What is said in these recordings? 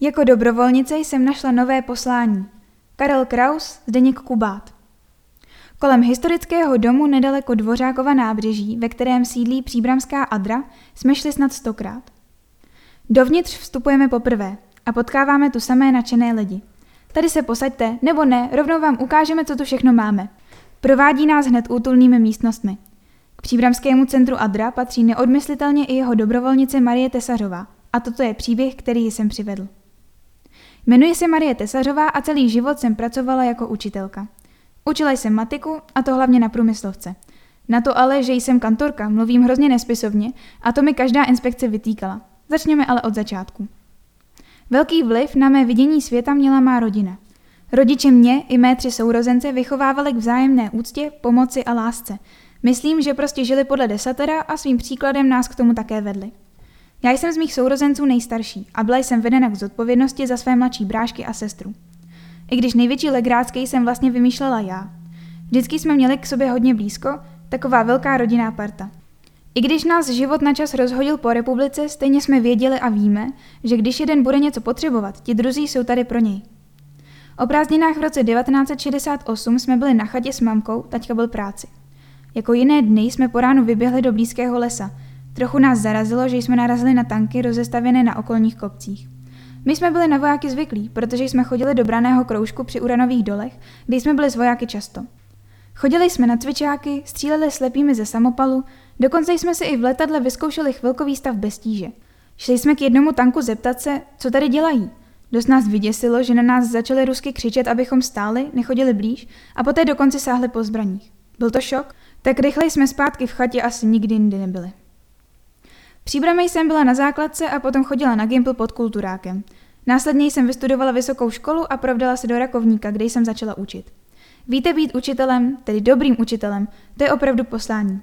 Jako dobrovolnice jsem našla nové poslání. Karel Kraus, Zdeněk Kubát. Kolem historického domu nedaleko Dvořákova nábřeží, ve kterém sídlí příbramská Adra, jsme šli snad 100krát. Dovnitř vstupujeme poprvé a potkáváme tu samé nadšené lidi. Tady se posaďte, nebo ne, rovnou vám ukážeme, co tu všechno máme. Provádí nás hned útulnými místnostmi. K příbramskému centru Adra patří neodmyslitelně i jeho dobrovolnice Marie Tesařová a toto je příběh, který jsem přivedl. Jmenuji se Marie Tesařová a celý život jsem pracovala jako učitelka. Učila jsem matiku, a to hlavně na průmyslovce. Na to ale, že jsem kantorka, mluvím hrozně nespisovně a to mi každá inspekce vytýkala. Začněme ale od začátku. Velký vliv na mé vidění světa měla má rodina. Rodiče mě i mé 3 sourozence vychovávali k vzájemné úctě, pomoci a lásce. Myslím, že prostě žili podle desatera a svým příkladem nás k tomu také vedli. Já jsem z mých sourozenců nejstarší a byla jsem vedena k zodpovědnosti za své mladší brášky a sestru. I když největší legrácky jsem vlastně vymýšlela já. Vždycky jsme měli k sobě hodně blízko, taková velká rodinná parta. I když nás život načas rozhodil po republice, stejně jsme věděli a víme, že když jeden bude něco potřebovat, ti druzí jsou tady pro něj. O prázdninách v roce 1968 jsme byli na chatě s mamkou, taťka byl práci. Jako jiné dny jsme po ránu vyběhli do blízkého lesa. Trochu nás zarazilo, že jsme narazili na tanky rozestavěné na okolních kopcích. My jsme byli na vojáky zvyklí, protože jsme chodili do braného kroužku při Uranových dolech, kde jsme byli s vojáky často. Chodili jsme na cvičáky, stříleli slepými ze samopalu, dokonce jsme si i v letadle vyzkoušeli chvilkový stav bez tíže. Šli jsme k jednomu tanku zeptat se, co tady dělají. Dost nás vyděsilo, že na nás začali rusky křičet, abychom stáli, nechodili blíž a poté dokonce sáhli po zbraních. Byl to šok, tak rychle jsme zpátky v chatě asi nikdy jindy nebyli. Příbram jsem byla na základce a potom chodila na Gympl pod kulturákem. Následně jsem vystudovala vysokou školu a provdala se do Rakovníka, kde jsem začala učit. Víte, být učitelem, tedy dobrým učitelem, to je opravdu poslání.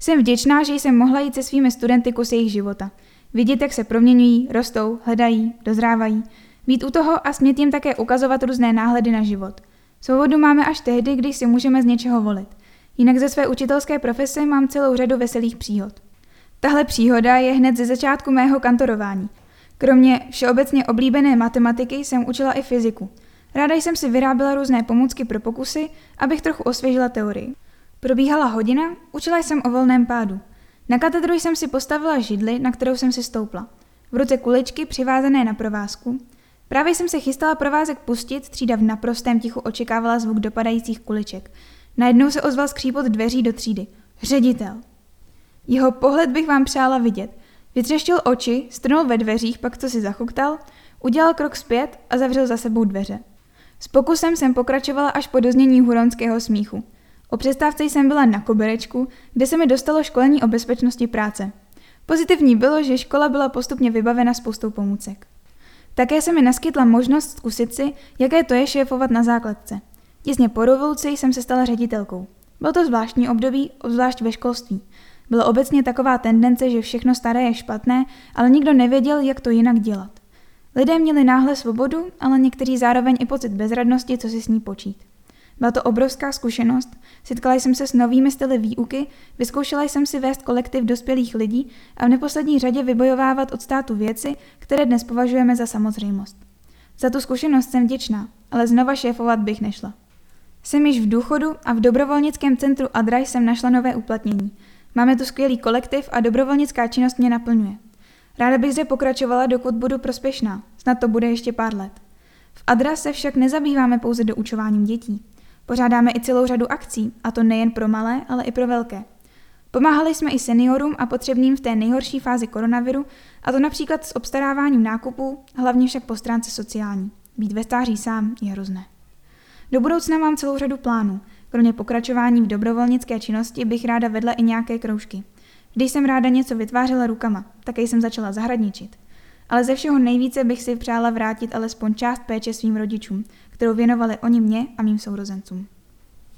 Jsem vděčná, že jsem mohla jít se svými studenty kus jejich života. Vidět, jak se proměňují, rostou, hledají, dozrávají. Být u toho a smět jim také ukazovat různé náhledy na život. Svobodu máme až tehdy, když si můžeme z něčeho volit. Jinak ze své učitelské profese mám celou řadu veselých příhod. Tahle příhoda je hned ze začátku mého kantorování. Kromě všeobecně oblíbené matematiky jsem učila i fyziku. Ráda jsem si vyráběla různé pomůcky pro pokusy, abych trochu osvěžila teorii. Probíhala hodina, učila jsem o volném pádu. Na katedru jsem si postavila židli, na kterou jsem si stoupla. V ruce kuličky přivázané na provázku. Právě jsem se chystala provázek pustit, třída v naprostém tichu očekávala zvuk dopadajících kuliček. Najednou se ozval skřípot dveří do třídy. Ředitel. Jeho pohled bych vám přála vidět. Vytřeštil oči, strnul ve dveřích, pak co si zachuktal, udělal krok zpět a zavřel za sebou dveře. S pokusem jsem pokračovala až po doznění huronského smíchu. O přestávce jsem byla na Koberečku, kde se mi dostalo školení o bezpečnosti práce. Pozitivní bylo, že škola byla postupně vybavena spoustou pomůcek. Také se mi naskytla možnost zkusit si, jaké to je šéfovat na základce. Těsně po revoluci jsem se stala ředitelkou. Bylo to zvláštní období, obzvlášť ve školství. Byla obecně taková tendence, že všechno staré je špatné, ale nikdo nevěděl, jak to jinak dělat. Lidé měli náhle svobodu, ale někteří zároveň i pocit bezradnosti, co si s ní počít. Byla to obrovská zkušenost, setkala jsem se s novými styly výuky, vyzkoušela jsem si vést kolektiv dospělých lidí a v neposlední řadě vybojovávat od státu věci, které dnes považujeme za samozřejmost. Za tu zkušenost jsem vděčná, ale znova šéfovat bych nešla. Jsem již v důchodu a v dobrovolnickém centru Adra jsem našla nové uplatnění. Máme tu skvělý kolektiv a dobrovolnická činnost mě naplňuje. Ráda bych zde pokračovala, dokud budu prospěšná. Snad to bude ještě pár let. V Adra se však nezabýváme pouze doučováním dětí. Pořádáme i celou řadu akcí, a to nejen pro malé, ale i pro velké. Pomáhali jsme i seniorům a potřebným v té nejhorší fázi koronaviru, a to například s obstaráváním nákupů, hlavně však po stránce sociální. Být ve stáří sám je hrozné. Do budoucna mám celou řadu plánů. Kromě pokračování v dobrovolnické činnosti bych ráda vedla i nějaké kroužky. Když jsem ráda něco vytvářela rukama, také jsem začala zahradničit. Ale ze všeho nejvíce bych si přála vrátit alespoň část péče svým rodičům, kterou věnovali oni mně a mým sourozencům.